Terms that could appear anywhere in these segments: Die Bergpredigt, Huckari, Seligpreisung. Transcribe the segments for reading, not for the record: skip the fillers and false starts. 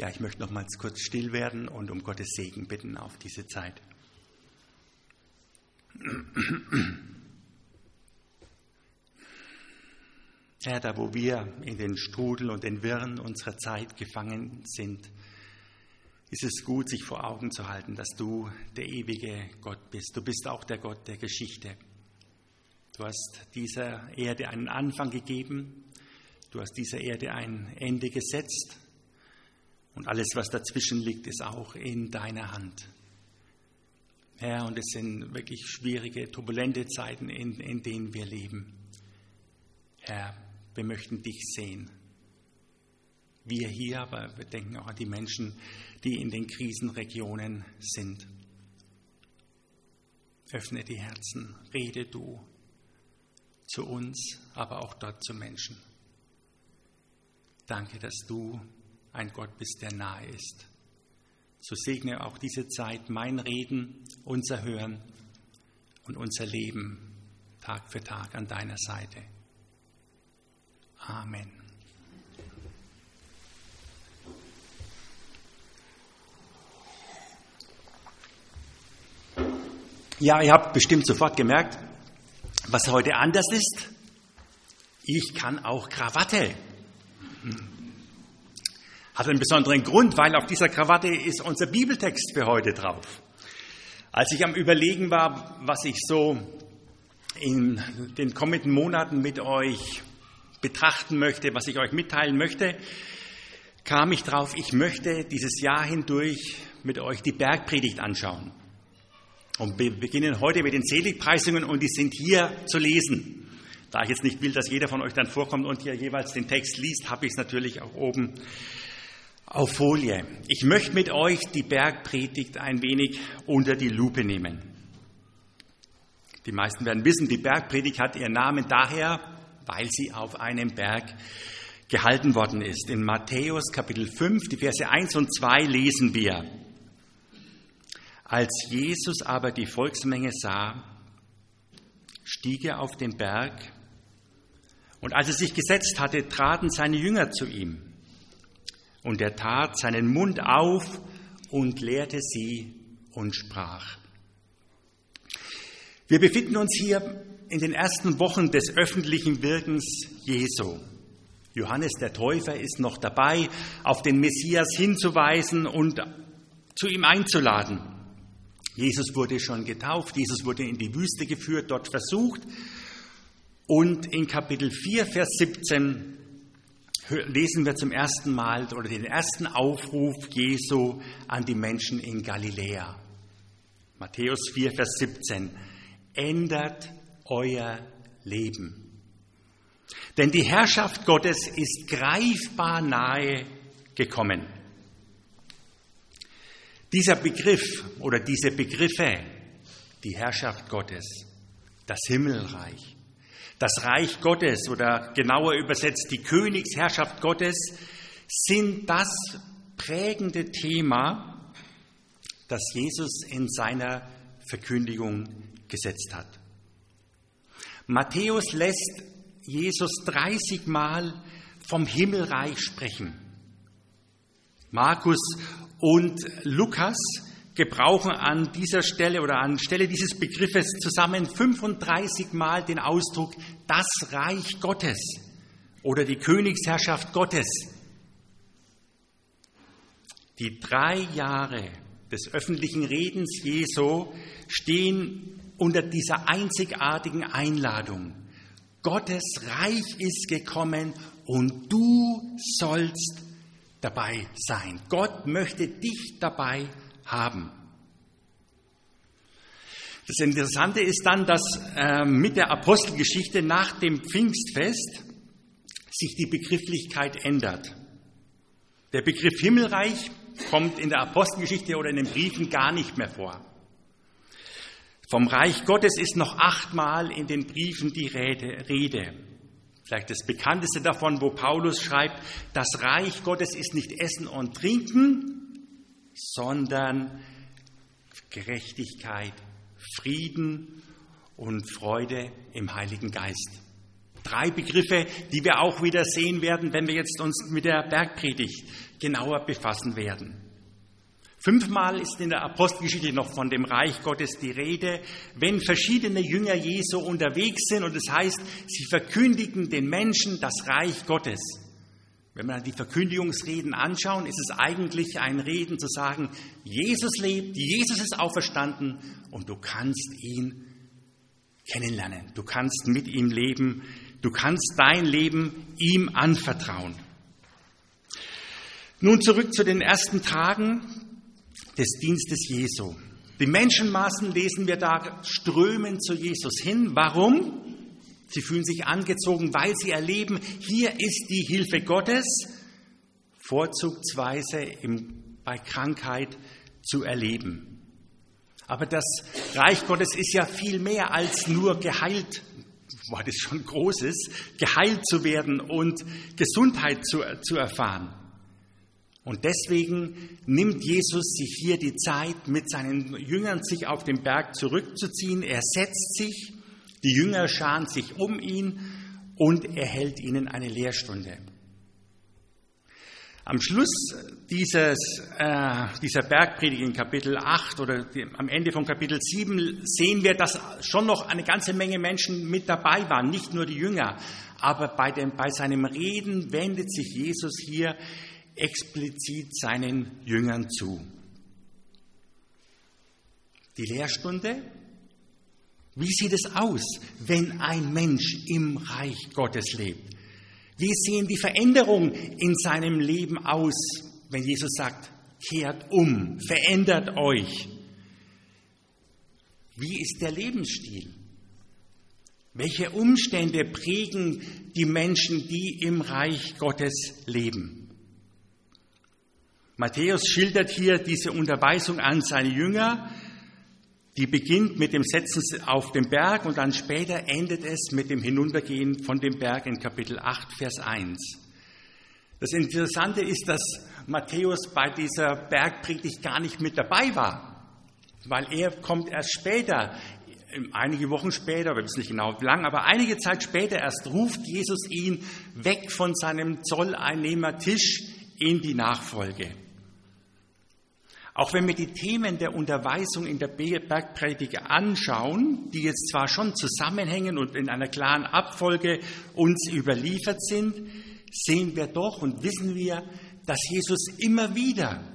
Ja, ich möchte nochmals kurz still werden und um Gottes Segen bitten auf diese Zeit. Herr, da wo wir in den Strudel und den Wirren unserer Zeit gefangen sind, ist es gut, sich vor Augen zu halten, dass du der ewige Gott bist. Du bist auch der Gott der Geschichte. Du hast dieser Erde einen Anfang gegeben, du hast dieser Erde ein Ende gesetzt und alles, was dazwischen liegt, ist auch in deiner Hand. Herr, und es sind wirklich schwierige, turbulente Zeiten, in denen wir leben. Herr, wir möchten dich sehen. Wir hier, aber wir denken auch an die Menschen, die in den Krisenregionen sind. Öffne die Herzen, rede du zu uns, aber auch dort zu Menschen. Danke, dass du ein Gott bist, der nahe ist. So segne auch diese Zeit mein Reden, unser Hören und unser Leben Tag für Tag an deiner Seite. Amen. Ja, ihr habt bestimmt sofort gemerkt, was heute anders ist. Ich kann auch Krawatte. Hat einen besonderen Grund, weil auf dieser Krawatte ist unser Bibeltext für heute drauf. Als ich am Überlegen war, was ich so in den kommenden Monaten mit euch betrachten möchte, was ich euch mitteilen möchte, kam ich drauf, ich möchte dieses Jahr hindurch mit euch die Bergpredigt anschauen. Und wir beginnen heute mit den Seligpreisungen und die sind hier zu lesen. Da ich jetzt nicht will, dass jeder von euch dann vorkommt und hier jeweils den Text liest, habe ich es natürlich auch oben auf Folie. Ich möchte mit euch die Bergpredigt ein wenig unter die Lupe nehmen. Die meisten werden wissen, die Bergpredigt hat ihren Namen daher, weil sie auf einem Berg gehalten worden ist. In Matthäus Kapitel 5, die Verse 1 und 2 lesen wir: Als Jesus aber die Volksmenge sah, stieg er auf den Berg, und als er sich gesetzt hatte, traten seine Jünger zu ihm. Und er tat seinen Mund auf und lehrte sie und sprach. Wir befinden uns hier in den ersten Wochen des öffentlichen Wirkens Jesu. Johannes der Täufer ist noch dabei, auf den Messias hinzuweisen und zu ihm einzuladen. Jesus wurde schon getauft, Jesus wurde in die Wüste geführt, dort versucht. Und in Kapitel 4, Vers 17 lesen wir zum ersten Mal oder den ersten Aufruf Jesu an die Menschen in Galiläa. Matthäus 4, Vers 17. Ändert euer Leben. Denn die Herrschaft Gottes ist greifbar nahe gekommen. Dieser Begriff oder diese Begriffe, die Herrschaft Gottes, das Himmelreich, das Reich Gottes oder genauer übersetzt die Königsherrschaft Gottes, sind das prägende Thema, das Jesus in seiner Verkündigung gesetzt hat. Matthäus lässt Jesus 30 Mal vom Himmelreich sprechen. Markus und Lukas gebrauchen an dieser Stelle oder anstelle dieses Begriffes zusammen 35 Mal den Ausdruck das Reich Gottes oder die Königsherrschaft Gottes. Die 3 Jahre des öffentlichen Redens Jesu stehen unter dieser einzigartigen Einladung. Gottes Reich ist gekommen und du sollst dabei sein. Gott möchte dich dabei haben. Das Interessante ist dann, dass mit der Apostelgeschichte nach dem Pfingstfest sich die Begrifflichkeit ändert. Der Begriff Himmelreich kommt in der Apostelgeschichte oder in den Briefen gar nicht mehr vor. Vom Reich Gottes ist noch 8-mal in den Briefen die Rede. Vielleicht das bekannteste davon, wo Paulus schreibt, das Reich Gottes ist nicht Essen und Trinken, sondern Gerechtigkeit, Frieden und Freude im Heiligen Geist. 3 Begriffe, die wir auch wieder sehen werden, wenn wir jetzt uns mit der Bergpredigt genauer befassen werden. 5-mal ist in der Apostelgeschichte noch von dem Reich Gottes die Rede, wenn verschiedene Jünger Jesu unterwegs sind und es heißt, sie verkündigen den Menschen das Reich Gottes. Wenn wir die Verkündigungsreden anschauen, ist es eigentlich ein Reden zu sagen, Jesus lebt, Jesus ist auferstanden und du kannst ihn kennenlernen, du kannst mit ihm leben, du kannst dein Leben ihm anvertrauen. Nun zurück zu den ersten Tagen des Dienstes Jesu. Die Menschenmassen, lesen wir da, strömen zu Jesus hin. Warum? Sie fühlen sich angezogen, weil sie erleben, hier ist die Hilfe Gottes, vorzugsweise bei Krankheit zu erleben. Aber das Reich Gottes ist ja viel mehr als nur geheilt, weil das schon groß ist, geheilt zu werden und Gesundheit zu erfahren. Und deswegen nimmt Jesus sich hier die Zeit, mit seinen Jüngern sich auf den Berg zurückzuziehen. Er setzt sich, die Jünger scharen sich um ihn und er hält ihnen eine Lehrstunde. Am Schluss dieser Bergpredigt in Kapitel 8 oder am Ende von Kapitel 7 sehen wir, dass schon noch eine ganze Menge Menschen mit dabei waren, nicht nur die Jünger. Aber bei seinem Reden wendet sich Jesus hier explizit seinen Jüngern zu. Die Lehrstunde, wie sieht es aus, wenn ein Mensch im Reich Gottes lebt? Wie sehen die Veränderungen in seinem Leben aus, wenn Jesus sagt, kehrt um, verändert euch? Wie ist der Lebensstil? Welche Umstände prägen die Menschen, die im Reich Gottes leben? Matthäus schildert hier diese Unterweisung an seine Jünger, die beginnt mit dem Setzen auf den Berg und dann später endet es mit dem Hinuntergehen von dem Berg in Kapitel 8, Vers 1. Das Interessante ist, dass Matthäus bei dieser Bergpredigt gar nicht mit dabei war, weil er kommt erst später, einige Wochen später, wir wissen nicht genau wie lang, aber einige Zeit später erst ruft Jesus ihn weg von seinem Zolleinnehmertisch in die Nachfolge. Auch wenn wir die Themen der Unterweisung in der Bergpredigt anschauen, die jetzt zwar schon zusammenhängen und in einer klaren Abfolge uns überliefert sind, sehen wir doch und wissen wir, dass Jesus immer wieder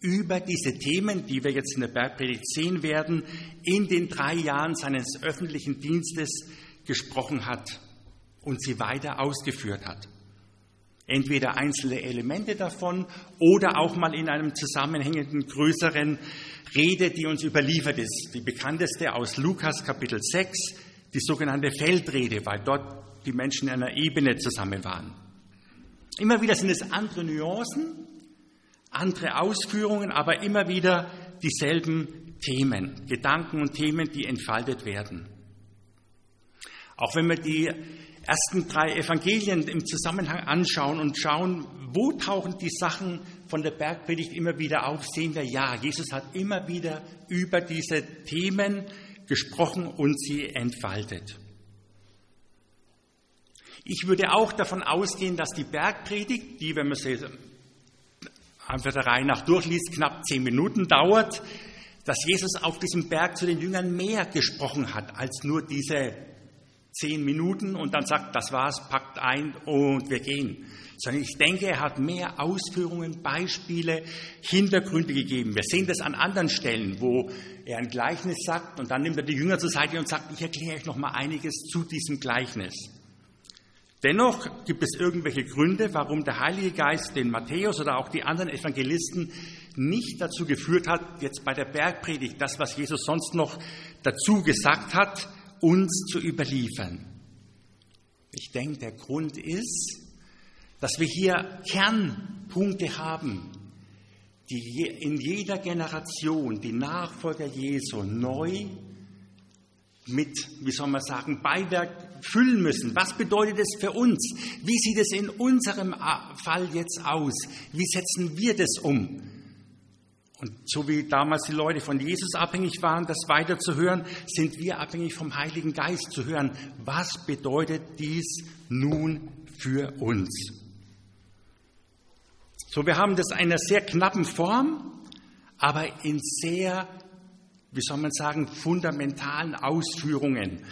über diese Themen, die wir jetzt in der Bergpredigt sehen werden, in den 3 Jahren seines öffentlichen Dienstes gesprochen hat und sie weiter ausgeführt hat. Entweder einzelne Elemente davon oder auch mal in einem zusammenhängenden, größeren Rede, die uns überliefert ist. Die bekannteste aus Lukas Kapitel 6, die sogenannte Feldrede, weil dort die Menschen in einer Ebene zusammen waren. Immer wieder sind es andere Nuancen, andere Ausführungen, aber immer wieder dieselben Themen, Gedanken und Themen, die entfaltet werden. Auch wenn wir die ersten 3 Evangelien im Zusammenhang anschauen und schauen, wo tauchen die Sachen von der Bergpredigt immer wieder auf, sehen wir, ja, Jesus hat immer wieder über diese Themen gesprochen und sie entfaltet. Ich würde auch davon ausgehen, dass die Bergpredigt, die, wenn man sie einfach der Reihe nach durchliest, knapp 10 Minuten dauert, dass Jesus auf diesem Berg zu den Jüngern mehr gesprochen hat, als nur diese 10 Minuten und dann sagt, das war's, packt ein und wir gehen. Sondern ich denke, er hat mehr Ausführungen, Beispiele, Hintergründe gegeben. Wir sehen das an anderen Stellen, wo er ein Gleichnis sagt und dann nimmt er die Jünger zur Seite und sagt, ich erkläre euch nochmal einiges zu diesem Gleichnis. Dennoch gibt es irgendwelche Gründe, warum der Heilige Geist den Matthäus oder auch die anderen Evangelisten nicht dazu geführt hat, jetzt bei der Bergpredigt, das, was Jesus sonst noch dazu gesagt hat, uns zu überliefern. Ich denke, der Grund ist, dass wir hier Kernpunkte haben, die in jeder Generation die Nachfolger Jesu neu mit, Beiwerk füllen müssen. Was bedeutet es für uns? Wie sieht es in unserem Fall jetzt aus? Wie setzen wir das um? Und so wie damals die Leute von Jesus abhängig waren, das weiter zu hören, sind wir abhängig vom Heiligen Geist zu hören. Was bedeutet dies nun für uns? So, wir haben das in einer sehr knappen Form, aber in sehr, wie soll man sagen, fundamentalen Ausführungen.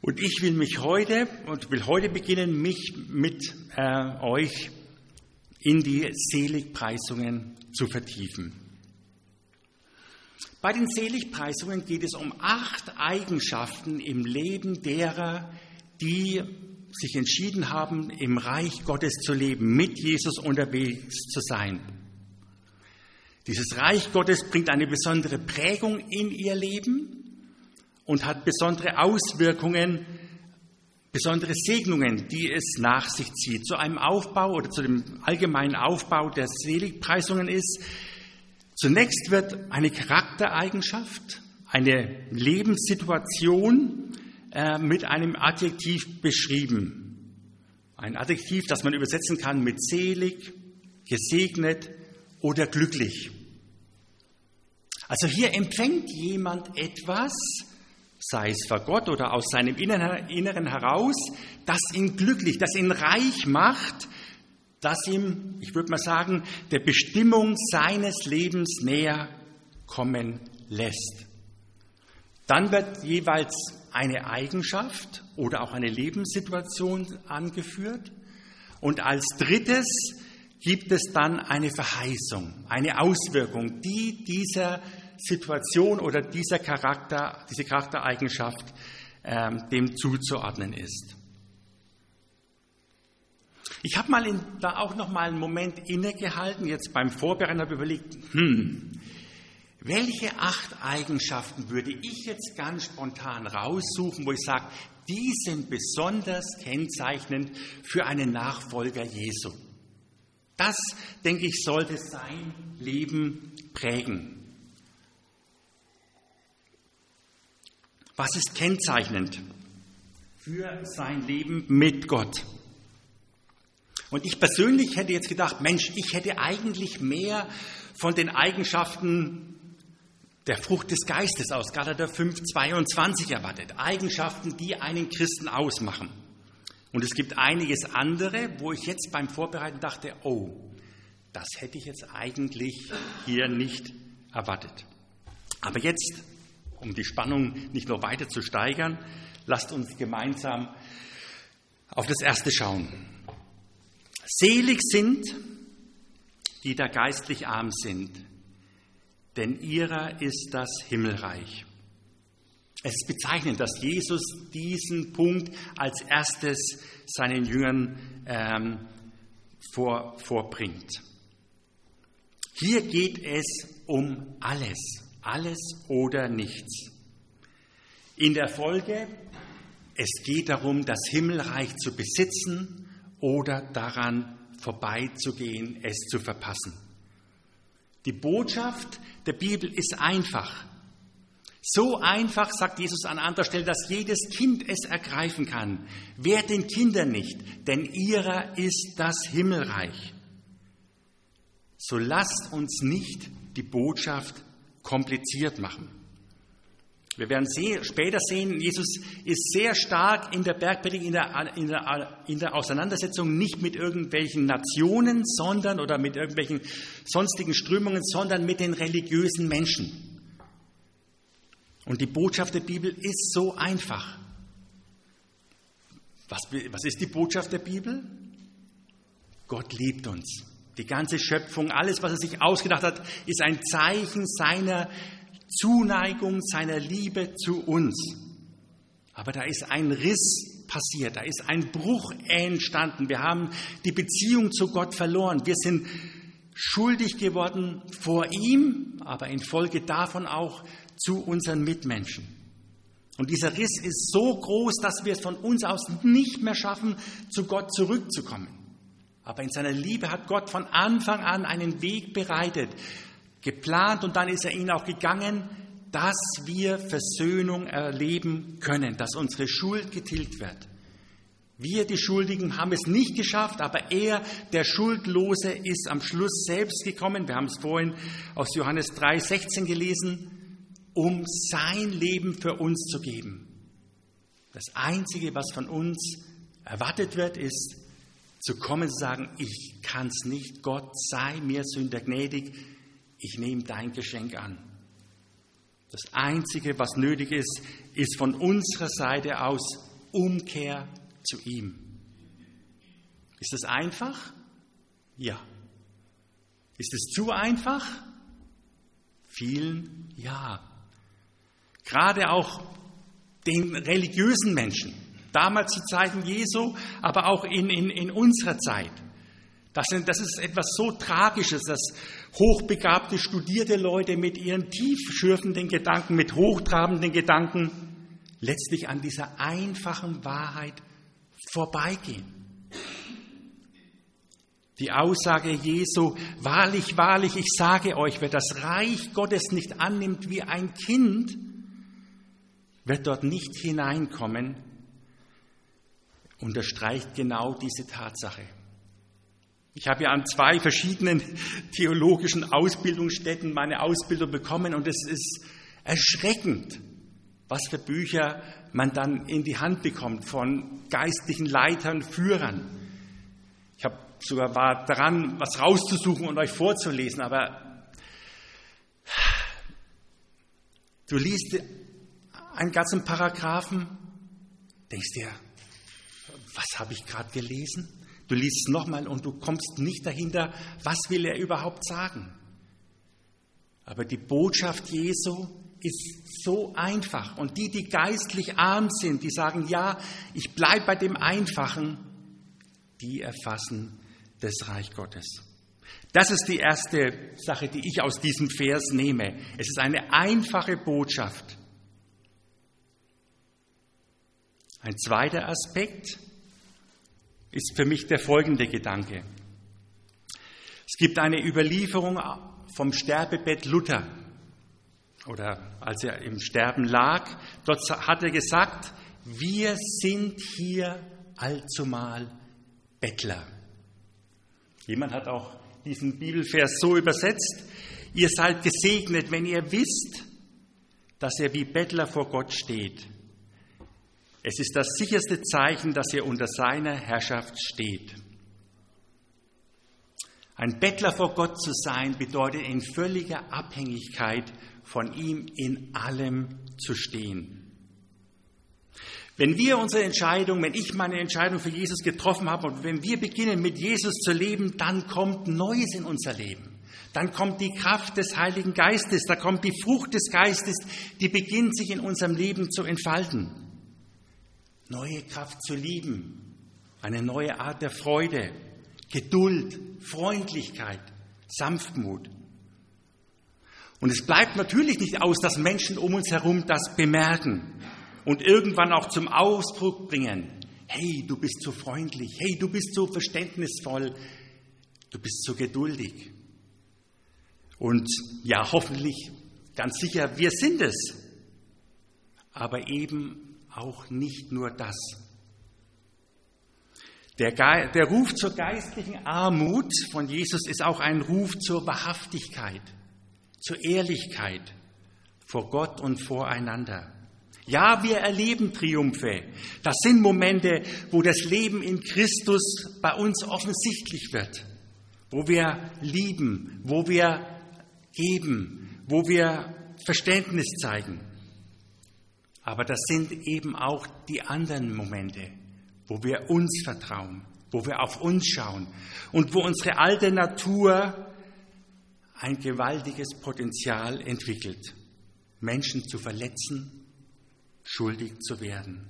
Und ich will mich heute, beginnen, mich mit euch in die Seligpreisungen zu vertiefen. Bei den Seligpreisungen geht es um 8 Eigenschaften im Leben derer, die sich entschieden haben, im Reich Gottes zu leben, mit Jesus unterwegs zu sein. Dieses Reich Gottes bringt eine besondere Prägung in ihr Leben und hat besondere Auswirkungen, besondere Segnungen, die es nach sich zieht. Zu einem Aufbau oder zu dem allgemeinen Aufbau der Seligpreisungen ist, zunächst wird eine Charaktereigenschaft, eine Lebenssituation mit einem Adjektiv beschrieben. Ein Adjektiv, das man übersetzen kann mit selig, gesegnet oder glücklich. Also hier empfängt jemand etwas, sei es vor Gott oder aus seinem Inneren heraus, das ihn glücklich, das ihn reich macht, das ihm, ich würde mal sagen, der Bestimmung seines Lebens näher kommen lässt. Dann wird jeweils eine Eigenschaft oder auch eine Lebenssituation angeführt. Und als drittes gibt es dann eine Verheißung, eine Auswirkung, die dieser Situation oder dieser Charakter, diese Charaktereigenschaft dem zuzuordnen ist. Ich habe mal da auch noch mal einen Moment innegehalten, jetzt beim Vorbereiten habe ich überlegt, welche 8 Eigenschaften würde ich jetzt ganz spontan raussuchen, wo ich sage, die sind besonders kennzeichnend für einen Nachfolger Jesu. Das, denke ich, sollte sein Leben prägen. Was ist kennzeichnend für sein Leben mit Gott? Und ich persönlich hätte jetzt gedacht, Mensch, ich hätte eigentlich mehr von den Eigenschaften der Frucht des Geistes aus Galater 5,22 erwartet. Eigenschaften, die einen Christen ausmachen. Und es gibt einiges andere, wo ich jetzt beim Vorbereiten dachte, oh, das hätte ich jetzt eigentlich hier nicht erwartet. Aber jetzt, um die Spannung nicht noch weiter zu steigern, lasst uns gemeinsam auf das Erste schauen. Selig sind, die da geistlich arm sind, denn ihrer ist das Himmelreich. Es ist bezeichnend, dass Jesus diesen Punkt als erstes seinen Jüngern vorbringt. Hier geht es um alles, alles oder nichts. In der Folge, es geht darum, das Himmelreich zu besitzen oder daran vorbeizugehen, es zu verpassen. Die Botschaft der Bibel ist einfach. So einfach, sagt Jesus an anderer Stelle, dass jedes Kind es ergreifen kann. Wehrt den Kindern nicht, denn ihrer ist das Himmelreich. So lasst uns nicht die Botschaft kompliziert machen. Wir werden später sehen, Jesus ist sehr stark in der Bergpredigt, in der Auseinandersetzung nicht mit irgendwelchen Nationen, sondern oder mit irgendwelchen sonstigen Strömungen, sondern mit den religiösen Menschen. Und die Botschaft der Bibel ist so einfach. Was ist die Botschaft der Bibel? Gott liebt uns. Die ganze Schöpfung, alles, was er sich ausgedacht hat, ist ein Zeichen seiner Zuneigung, seiner Liebe zu uns. Aber da ist ein Riss passiert, da ist ein Bruch entstanden. Wir haben die Beziehung zu Gott verloren. Wir sind schuldig geworden vor ihm, aber infolge davon auch zu unseren Mitmenschen. Und dieser Riss ist so groß, dass wir es von uns aus nicht mehr schaffen, zu Gott zurückzukommen. Aber in seiner Liebe hat Gott von Anfang an einen Weg bereitet, geplant, und dann ist er ihnen auch gegangen, dass wir Versöhnung erleben können, dass unsere Schuld getilgt wird. Wir, die Schuldigen, haben es nicht geschafft, aber er, der Schuldlose, ist am Schluss selbst gekommen, wir haben es vorhin aus Johannes 3,16 gelesen, um sein Leben für uns zu geben. Das Einzige, was von uns erwartet wird, ist zu kommen, zu sagen, ich kann es nicht, Gott sei mir Sünder gnädig, ich nehme dein Geschenk an. Das Einzige, was nötig ist, ist von unserer Seite aus Umkehr zu ihm. Ist es einfach? Ja. Ist es zu einfach? Vielen ja. Gerade auch den religiösen Menschen, damals zu Zeiten Jesu, aber auch in unserer Zeit. Das ist etwas so Tragisches, dass hochbegabte, studierte Leute mit ihren tiefschürfenden Gedanken, mit hochtrabenden Gedanken letztlich an dieser einfachen Wahrheit vorbeigehen. Die Aussage Jesu, wahrlich, wahrlich, ich sage euch, wer das Reich Gottes nicht annimmt wie ein Kind, wird dort nicht hineinkommen, unterstreicht genau diese Tatsache. Ich habe ja an 2 verschiedenen theologischen Ausbildungsstätten meine Ausbildung bekommen und es ist erschreckend, was für Bücher man dann in die Hand bekommt von geistlichen Leitern, Führern. Ich habe sogar war dran, was rauszusuchen und euch vorzulesen, aber du liest einen ganzen Paragraphen, denkst dir, was habe ich gerade gelesen? Du liest es nochmal und du kommst nicht dahinter, was will er überhaupt sagen? Aber die Botschaft Jesu ist so einfach. Und die geistlich arm sind, die sagen, ja, ich bleibe bei dem Einfachen, die erfassen das Reich Gottes. Das ist die erste Sache, die ich aus diesem Vers nehme. Es ist eine einfache Botschaft. Ein zweiter Aspekt ist für mich der folgende Gedanke. Es gibt eine Überlieferung vom Sterbebett Luther, oder als er im Sterben lag, dort hat er gesagt, wir sind hier allzumal Bettler. Jemand hat auch diesen Bibelvers so übersetzt, ihr seid gesegnet, wenn ihr wisst, dass ihr wie Bettler vor Gott steht. Es ist das sicherste Zeichen, dass ihr unter seiner Herrschaft steht. Ein Bettler vor Gott zu sein, bedeutet in völliger Abhängigkeit von ihm in allem zu stehen. Wenn wir unsere Entscheidung, wenn ich meine Entscheidung für Jesus getroffen habe und wenn wir beginnen, mit Jesus zu leben, dann kommt Neues in unser Leben. Dann kommt die Kraft des Heiligen Geistes, da kommt die Frucht des Geistes, die beginnt sich in unserem Leben zu entfalten. Neue Kraft zu lieben, eine neue Art der Freude, Geduld, Freundlichkeit, Sanftmut. Und es bleibt natürlich nicht aus, dass Menschen um uns herum das bemerken und irgendwann auch zum Ausdruck bringen. Hey, du bist so freundlich, hey, du bist so verständnisvoll, du bist so geduldig. Und ja, hoffentlich, ganz sicher, wir sind es. Aber eben auch nicht nur das. Der Ruf zur geistlichen Armut von Jesus ist auch ein Ruf zur Wahrhaftigkeit, zur Ehrlichkeit vor Gott und voreinander. Ja, wir erleben Triumphe. Das sind Momente, wo das Leben in Christus bei uns offensichtlich wird, wo wir lieben, wo wir geben, wo wir Verständnis zeigen. Aber das sind eben auch die anderen Momente, wo wir uns vertrauen, wo wir auf uns schauen und wo unsere alte Natur ein gewaltiges Potenzial entwickelt, Menschen zu verletzen, schuldig zu werden.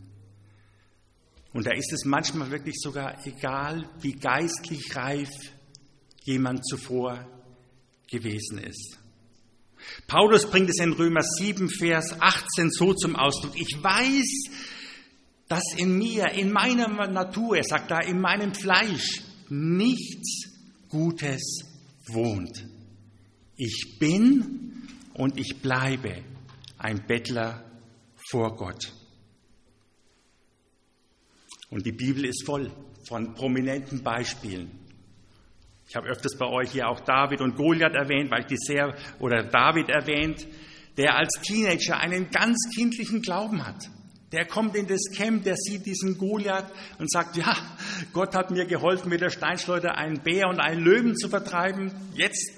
Und da ist es manchmal wirklich sogar egal, wie geistlich reif jemand zuvor gewesen ist. Paulus bringt es in Römer 7, Vers 18 so zum Ausdruck. Ich weiß, dass in mir, in meiner Natur, er sagt da, in meinem Fleisch, nichts Gutes wohnt. Ich bin und ich bleibe ein Bettler vor Gott. Und die Bibel ist voll von prominenten Beispielen. Ich habe öfters bei euch hier auch David und Goliath erwähnt, weil ich die sehr, oder David erwähnt, der als Teenager einen ganz kindlichen Glauben hat. Der kommt in das Camp, der sieht diesen Goliath und sagt, ja, Gott hat mir geholfen, mit der Steinschleuder einen Bär und einen Löwen zu vertreiben. Jetzt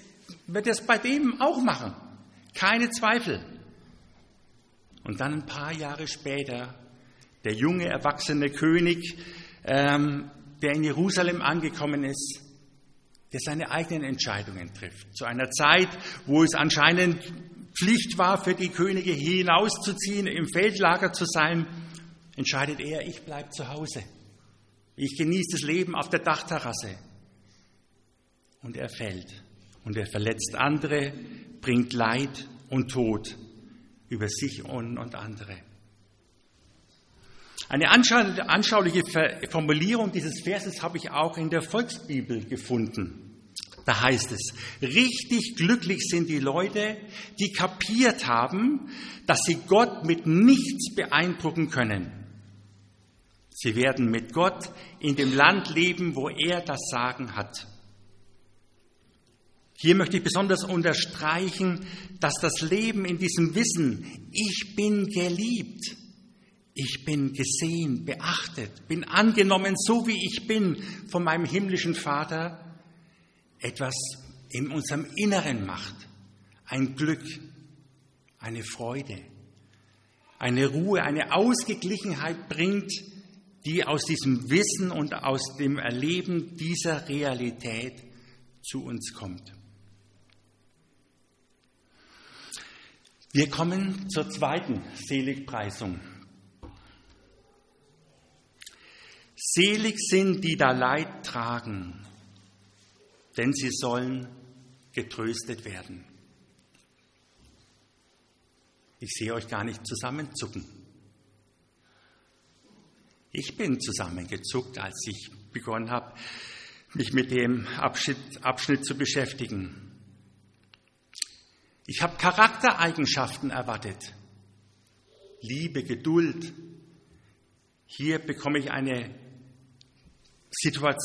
wird er es bei dem auch machen. Keine Zweifel. Und dann ein paar Jahre später, der junge, erwachsene König, der in Jerusalem angekommen ist, der seine eigenen Entscheidungen trifft. Zu einer Zeit, wo es anscheinend Pflicht war, für die Könige hinauszuziehen, im Feldlager zu sein, entscheidet er, ich bleibe zu Hause. Ich genieße das Leben auf der Dachterrasse. Und er fällt. Und er verletzt andere, bringt Leid und Tod über sich und andere. Eine anschauliche Formulierung dieses Verses habe ich auch in der Volksbibel gefunden. Da heißt es, richtig glücklich sind die Leute, die kapiert haben, dass sie Gott mit nichts beeindrucken können. Sie werden mit Gott in dem Land leben, wo er das Sagen hat. Hier möchte ich besonders unterstreichen, dass das Leben in diesem Wissen, ich bin geliebt, ich bin gesehen, beachtet, bin angenommen, so wie ich bin, von meinem himmlischen Vater, etwas in unserem Inneren macht. Ein Glück, eine Freude, eine Ruhe, eine Ausgeglichenheit bringt, die aus diesem Wissen und aus dem Erleben dieser Realität zu uns kommt. Wir kommen zur zweiten Seligpreisung. Selig sind, die da Leid tragen, denn sie sollen getröstet werden. Ich sehe euch gar nicht zusammenzucken. Ich bin zusammengezuckt, als ich begonnen habe, mich mit dem Abschnitt zu beschäftigen. Ich habe Charaktereigenschaften erwartet. Liebe, Geduld. Hier bekomme ich eine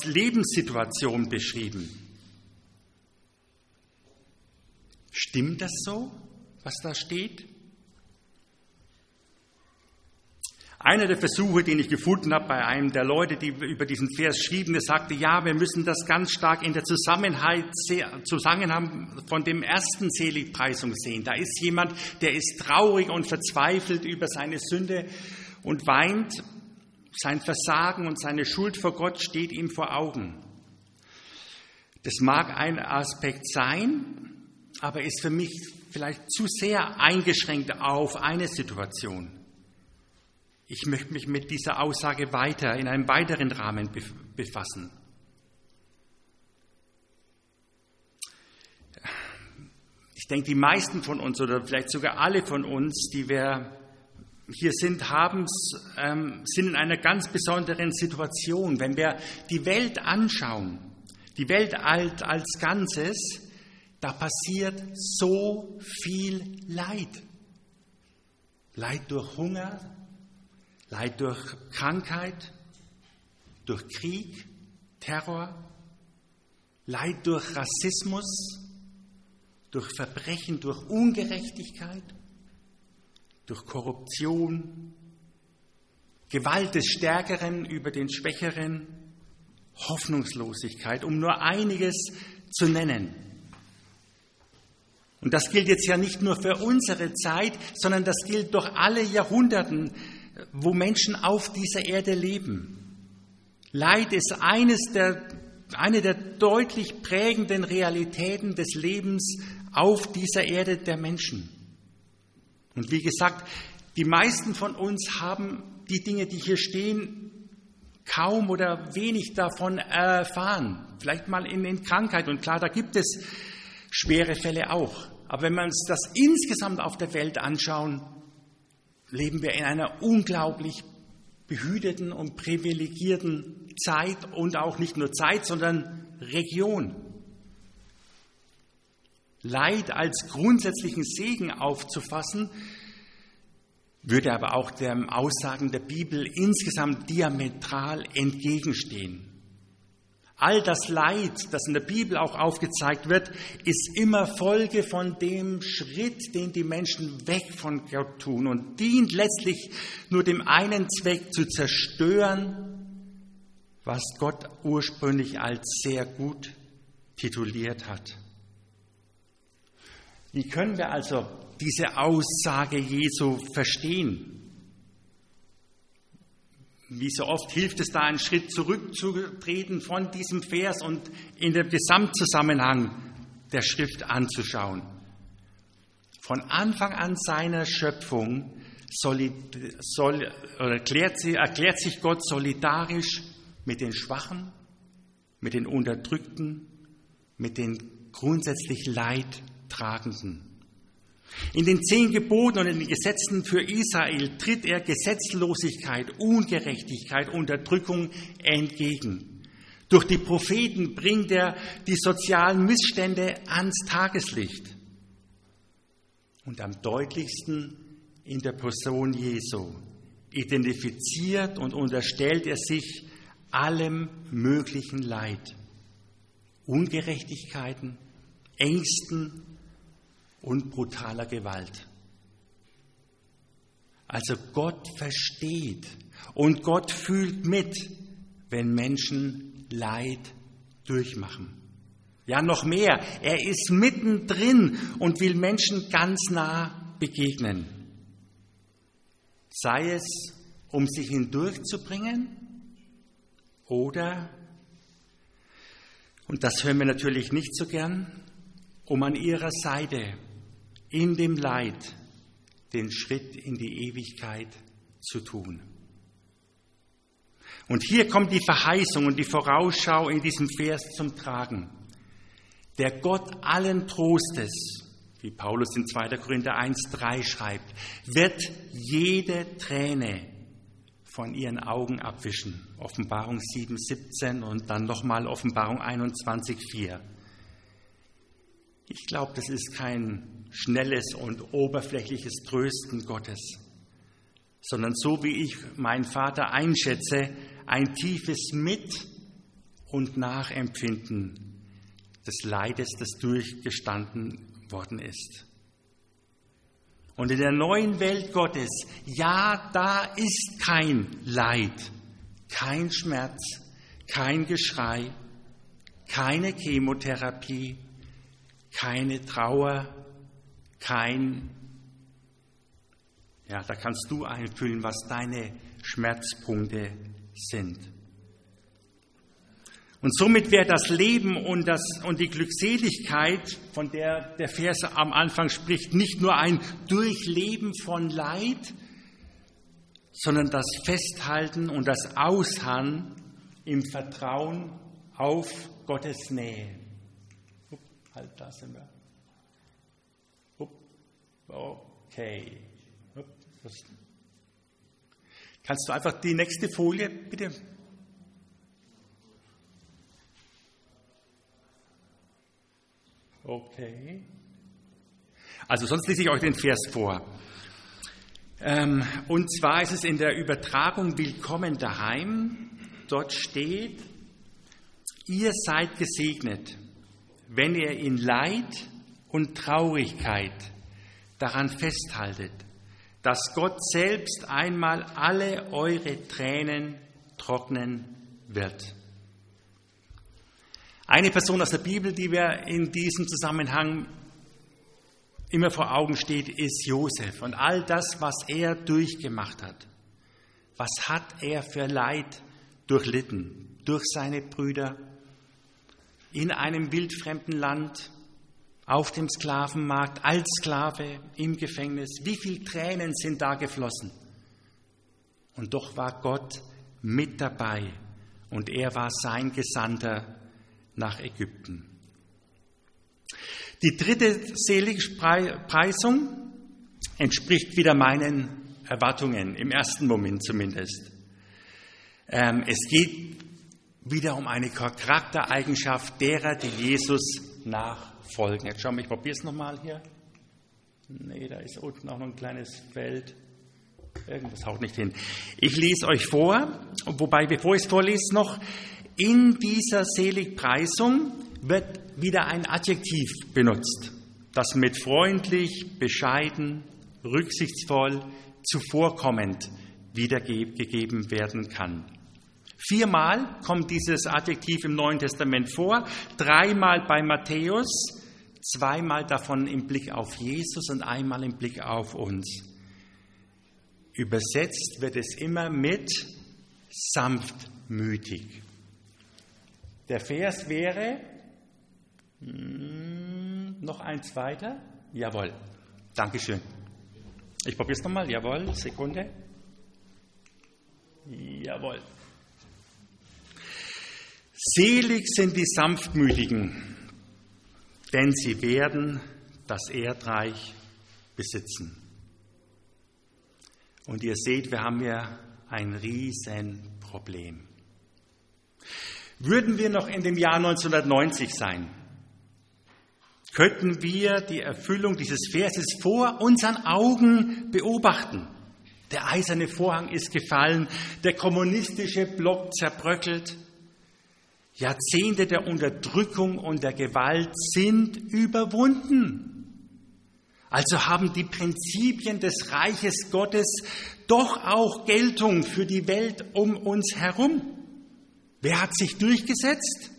Lebenssituation beschrieben. Stimmt das so, was da steht? Einer der Versuche, den ich gefunden habe bei einem der Leute, die über diesen Vers schrieben, der sagte, ja, wir müssen das ganz stark in der Zusammenhang von dem ersten Seligpreisung sehen. Da ist jemand, der ist traurig und verzweifelt über seine Sünde und weint. Sein Versagen und seine Schuld vor Gott steht ihm vor Augen. Das mag ein Aspekt sein, aber ist für mich vielleicht zu sehr eingeschränkt auf eine Situation. Ich möchte mich mit dieser Aussage weiter in einem weiteren Rahmen befassen. Ich denke, die meisten von uns oder vielleicht sogar alle von uns, die wir hier sind, sind in einer ganz besonderen Situation. Wenn wir die Welt anschauen, die Welt als Ganzes, da passiert so viel Leid. Leid durch Hunger, Leid durch Krankheit, durch Krieg, Terror, Leid durch Rassismus, durch Verbrechen, durch Ungerechtigkeit, durch Korruption, Gewalt des Stärkeren über den Schwächeren, Hoffnungslosigkeit, um nur einiges zu nennen. Und das gilt jetzt ja nicht nur für unsere Zeit, sondern das gilt durch alle Jahrhunderten, wo Menschen auf dieser Erde leben. Leid ist eine der deutlich prägenden Realitäten des Lebens auf dieser Erde der Menschen. Und wie gesagt, die meisten von uns haben die Dinge, die hier stehen, kaum oder wenig davon erfahren. Vielleicht mal in Krankheit. Und klar, da gibt es schwere Fälle auch. Aber wenn wir uns das insgesamt auf der Welt anschauen, leben wir in einer unglaublich behüteten und privilegierten Zeit und auch nicht nur Zeit, sondern Region. Leid als grundsätzlichen Segen aufzufassen, würde aber auch den Aussagen der Bibel insgesamt diametral entgegenstehen. All das Leid, das in der Bibel auch aufgezeigt wird, ist immer Folge von dem Schritt, den die Menschen weg von Gott tun und dient letztlich nur dem einen Zweck, zu zerstören, was Gott ursprünglich als sehr gut tituliert hat. Wie können wir also diese Aussage Jesu verstehen? Wie so oft hilft es da, einen Schritt zurückzutreten von diesem Vers und in dem Gesamtzusammenhang der Schrift anzuschauen. Von Anfang an seiner Schöpfung erklärt sich Gott solidarisch mit den Schwachen, mit den Unterdrückten, mit den grundsätzlich Leidtragenden. In den 10 Geboten und in den Gesetzen für Israel tritt er Gesetzlosigkeit, Ungerechtigkeit, Unterdrückung entgegen. Durch die Propheten bringt er die sozialen Missstände ans Tageslicht. Und am deutlichsten in der Person Jesu identifiziert und unterstellt er sich allem möglichen Leid, Ungerechtigkeiten, Ängsten und brutaler Gewalt. Also Gott versteht und Gott fühlt mit, wenn Menschen Leid durchmachen. Ja, noch mehr, er ist mittendrin und will Menschen ganz nah begegnen. Sei es, um sich hindurchzubringen oder, und das hören wir natürlich nicht so gern, um an ihrer Seite in dem Leid den Schritt in die Ewigkeit zu tun. Und hier kommt die Verheißung und die Vorausschau in diesem Vers zum Tragen. Der Gott allen Trostes, wie Paulus in 2. Korinther 1,3 schreibt, wird jede Träne von ihren Augen abwischen. Offenbarung 7,17 und dann nochmal Offenbarung 21,4. Ich glaube, das ist kein schnelles und oberflächliches Trösten Gottes, sondern so wie ich meinen Vater einschätze, ein tiefes Mit- und Nachempfinden des Leides, das durchgestanden worden ist. Und in der neuen Welt Gottes, ja, da ist kein Leid, kein Schmerz, kein Geschrei, keine Chemotherapie, keine Trauer, da kannst du einfühlen, was deine Schmerzpunkte sind. Und somit wäre das Leben und die Glückseligkeit, von der der Vers am Anfang spricht, nicht nur ein Durchleben von Leid, sondern das Festhalten und das Ausharren im Vertrauen auf Gottes Nähe. Da sind wir. Okay. Kannst du einfach die nächste Folie, bitte? Okay. Also sonst lese ich euch den Vers vor. Und zwar ist es in der Übertragung Willkommen daheim. Dort steht, ihr seid gesegnet, wenn ihr in Leid und Traurigkeit daran festhaltet, dass Gott selbst einmal alle eure Tränen trocknen wird. Eine Person aus der Bibel, die wir in diesem Zusammenhang immer vor Augen steht, ist Josef. Und all das, was er durchgemacht hat, was hat er für Leid durchlitten? Durch seine Brüder, in einem wildfremden Land, auf dem Sklavenmarkt, als Sklave, im Gefängnis. Wie viele Tränen sind da geflossen? Und doch war Gott mit dabei und er war sein Gesandter nach Ägypten. Die dritte Seligpreisung entspricht wieder meinen Erwartungen, im ersten Moment zumindest. Es geht wieder um eine Charaktereigenschaft derer, die Jesus nachfolgen. Jetzt schauen wir, ich probiere es nochmal hier. Nee, da ist unten auch noch ein kleines Feld. Irgendwas haut nicht hin. Ich lese euch vor, wobei, bevor ich es vorlese, noch in dieser Seligpreisung wird wieder ein Adjektiv benutzt, das mit freundlich, bescheiden, rücksichtsvoll, zuvorkommend wiedergegeben werden kann. Viermal kommt dieses Adjektiv im Neuen Testament vor, dreimal bei Matthäus, zweimal davon im Blick auf Jesus und einmal im Blick auf uns. Übersetzt wird es immer mit sanftmütig. Der Vers wäre, noch eins weiter, jawohl, Dankeschön. Ich probiere es nochmal, jawohl, Sekunde, jawohl. Selig sind die Sanftmütigen, denn sie werden das Erdreich besitzen. Und ihr seht, wir haben hier ein Riesenproblem. Würden wir noch in dem Jahr 1990 sein, könnten wir die Erfüllung dieses Verses vor unseren Augen beobachten. Der eiserne Vorhang ist gefallen, der kommunistische Block zerbröckelt. Jahrzehnte der Unterdrückung und der Gewalt sind überwunden. Also haben die Prinzipien des Reiches Gottes doch auch Geltung für die Welt um uns herum. Wer hat sich durchgesetzt?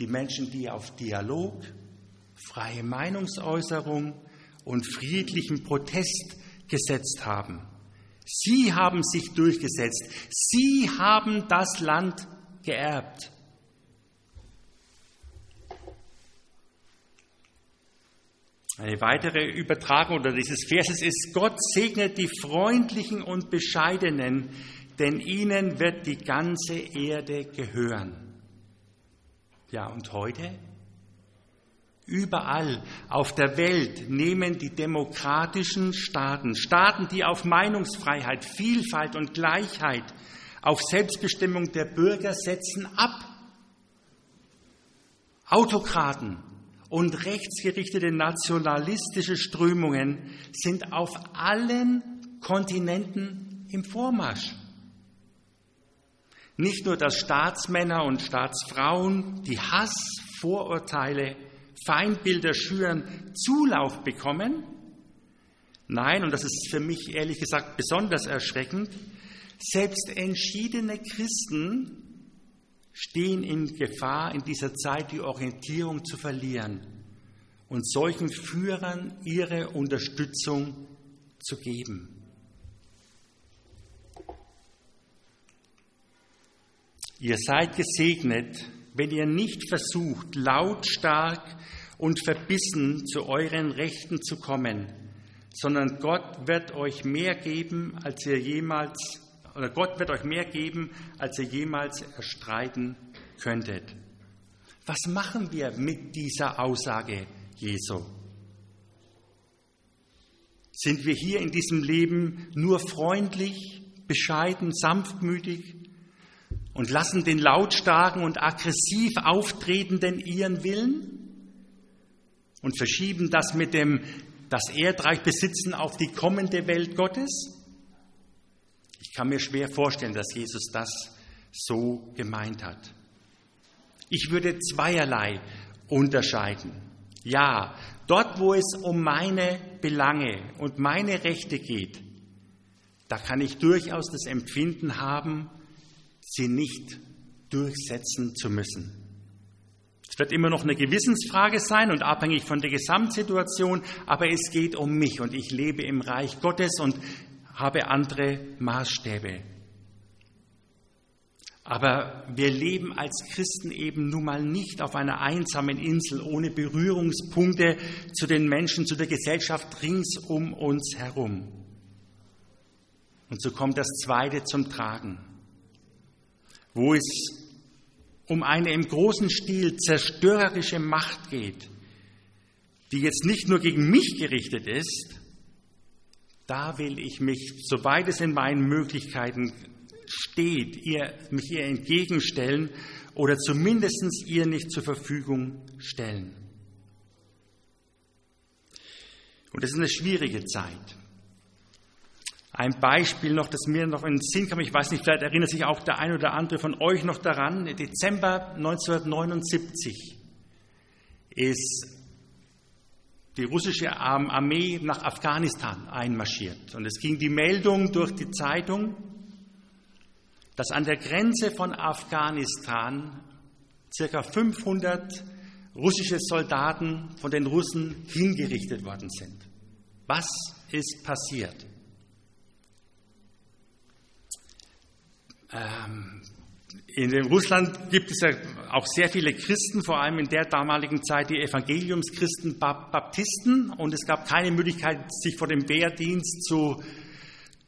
Die Menschen, die auf Dialog, freie Meinungsäußerung und friedlichen Protest gesetzt haben. Sie haben sich durchgesetzt. Sie haben das Land geerbt. Eine weitere Übertragung oder dieses Verses ist, Gott segnet die Freundlichen und Bescheidenen, denn ihnen wird die ganze Erde gehören. Ja, und heute? Überall auf der Welt nehmen die demokratischen Staaten, die auf Meinungsfreiheit, Vielfalt und Gleichheit, auf Selbstbestimmung der Bürger setzen, ab. Autokraten und rechtsgerichtete nationalistische Strömungen sind auf allen Kontinenten im Vormarsch. Nicht nur, dass Staatsmänner und Staatsfrauen, die Hass, Vorurteile, Feindbilder schüren, Zulauf bekommen. Nein, und das ist für mich ehrlich gesagt besonders erschreckend, selbst entschiedene Christen stehen in Gefahr, in dieser Zeit die Orientierung zu verlieren und solchen Führern ihre Unterstützung zu geben. Ihr seid gesegnet, wenn ihr nicht versucht, lautstark und verbissen zu euren Rechten zu kommen, sondern Gott wird euch mehr geben, als ihr jemals erstreiten könntet. Was machen wir mit dieser Aussage Jesu? Sind wir hier in diesem Leben nur freundlich, bescheiden, sanftmütig und lassen den lautstarken und aggressiv Auftretenden ihren Willen und verschieben das mit dem das Erdreich besitzen auf die kommende Welt Gottes? Ich kann mir schwer vorstellen, dass Jesus das so gemeint hat. Ich würde zweierlei unterscheiden. Ja, dort, wo es um meine Belange und meine Rechte geht, da kann ich durchaus das Empfinden haben, sie nicht durchsetzen zu müssen. Es wird immer noch eine Gewissensfrage sein und abhängig von der Gesamtsituation, aber es geht um mich und ich lebe im Reich Gottes und habe andere Maßstäbe. Aber wir leben als Christen eben nun mal nicht auf einer einsamen Insel ohne Berührungspunkte zu den Menschen, zu der Gesellschaft rings um uns herum. Und so kommt das Zweite zum Tragen. Wo es um eine im großen Stil zerstörerische Macht geht, die jetzt nicht nur gegen mich gerichtet ist, da will ich mich, soweit es in meinen Möglichkeiten steht, mich ihr entgegenstellen oder zumindest ihr nicht zur Verfügung stellen. Und das ist eine schwierige Zeit. Ein Beispiel noch, das mir noch in den Sinn kam, ich weiß nicht, vielleicht erinnert sich auch der ein oder andere von euch noch daran, im Dezember 1979 ist die russische Armee nach Afghanistan einmarschiert. Und es ging die Meldung durch die Zeitung, dass an der Grenze von Afghanistan ca. 500 russische Soldaten von den Russen hingerichtet worden sind. Was ist passiert? In Russland gibt es ja auch sehr viele Christen, vor allem in der damaligen Zeit die Evangeliumschristen, Baptisten. Und es gab keine Möglichkeit, sich vor dem Wehrdienst zu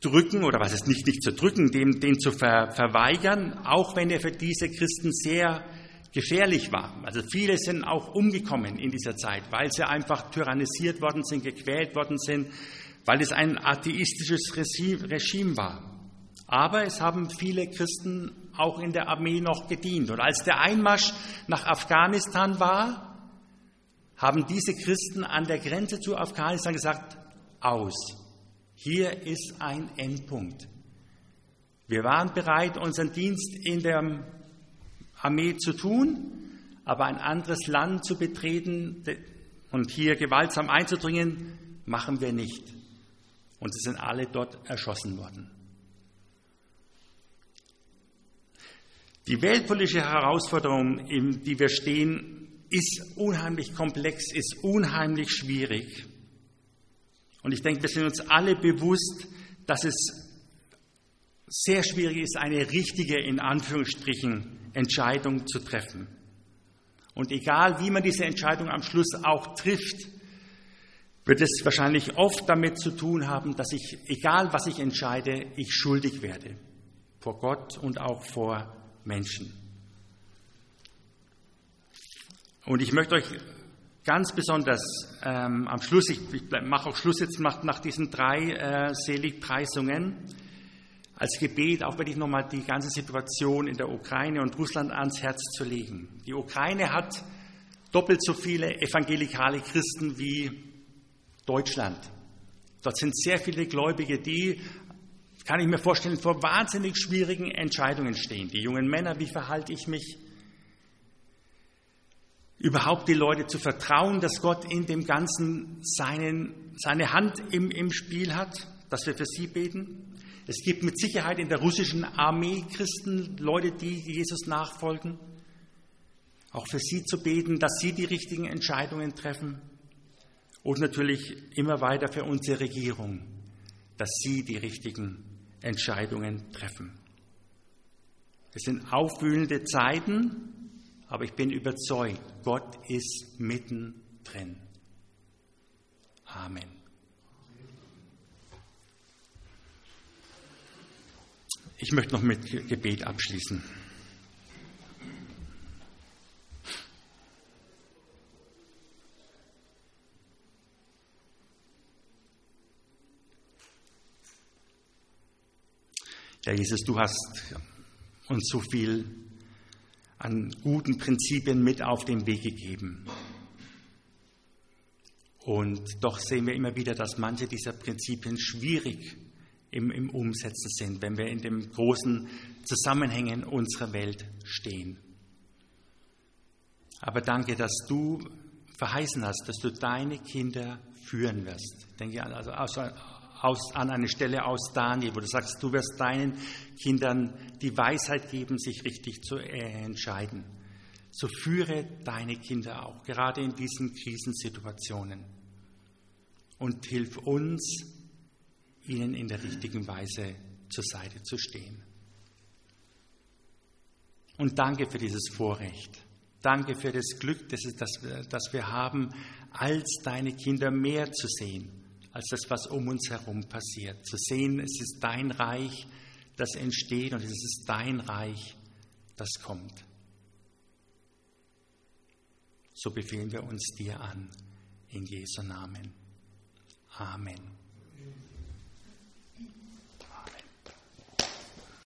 drücken, oder was ist nicht zu drücken, den zu verweigern, auch wenn er für diese Christen sehr gefährlich war. Also viele sind auch umgekommen in dieser Zeit, weil sie einfach tyrannisiert worden sind, gequält worden sind, weil es ein atheistisches Regime war. Aber es haben viele Christen auch in der Armee noch gedient. Und als der Einmarsch nach Afghanistan war, haben diese Christen an der Grenze zu Afghanistan gesagt, aus, hier ist ein Endpunkt. Wir waren bereit, unseren Dienst in der Armee zu tun, aber ein anderes Land zu betreten und hier gewaltsam einzudringen, machen wir nicht. Und sie sind alle dort erschossen worden. Die weltpolitische Herausforderung, in die wir stehen, ist unheimlich komplex, ist unheimlich schwierig. Und ich denke, wir sind uns alle bewusst, dass es sehr schwierig ist, eine richtige, in Anführungsstrichen, Entscheidung zu treffen. Und egal, wie man diese Entscheidung am Schluss auch trifft, wird es wahrscheinlich oft damit zu tun haben, dass ich, egal was ich entscheide, ich schuldig werde. Vor Gott und auch vor Menschen. Und ich möchte euch ganz besonders am Schluss, ich mache auch Schluss jetzt nach diesen drei Seligpreisungen, als Gebet auch wirklich nochmal die ganze Situation in der Ukraine und Russland ans Herz zu legen. Die Ukraine hat doppelt so viele evangelikale Christen wie Deutschland. Dort sind sehr viele Gläubige, die, kann ich mir vorstellen, vor wahnsinnig schwierigen Entscheidungen stehen. Die jungen Männer, wie verhalte ich mich? Überhaupt die Leute zu vertrauen, dass Gott in dem Ganzen seine Hand im Spiel hat, dass wir für sie beten. Es gibt mit Sicherheit in der russischen Armee Christen, Leute, die Jesus nachfolgen. Auch für sie zu beten, dass sie die richtigen Entscheidungen treffen. Und natürlich immer weiter für unsere Regierung, dass sie die richtigen Entscheidungen treffen. Es sind aufwühlende Zeiten, aber ich bin überzeugt, Gott ist mittendrin. Amen. Ich möchte noch mit Gebet abschließen. Ja, Jesus, du hast uns so viel an guten Prinzipien mit auf den Weg gegeben. Und doch sehen wir immer wieder, dass manche dieser Prinzipien schwierig im Umsetzen sind, wenn wir in den großen Zusammenhängen unserer Welt stehen. Aber danke, dass du verheißen hast, dass du deine Kinder führen wirst. Ich denke also an eine Stelle aus Daniel, wo du sagst, du wirst deinen Kindern die Weisheit geben, sich richtig zu entscheiden. So führe deine Kinder auch, gerade in diesen Krisensituationen. Und hilf uns, ihnen in der richtigen Weise zur Seite zu stehen. Und danke für dieses Vorrecht. Danke für das Glück, das wir haben, als deine Kinder mehr zu sehen, als das, was um uns herum passiert. Zu sehen, es ist dein Reich, das entsteht, und es ist dein Reich, das kommt. So befehlen wir uns dir an, in Jesu Namen. Amen.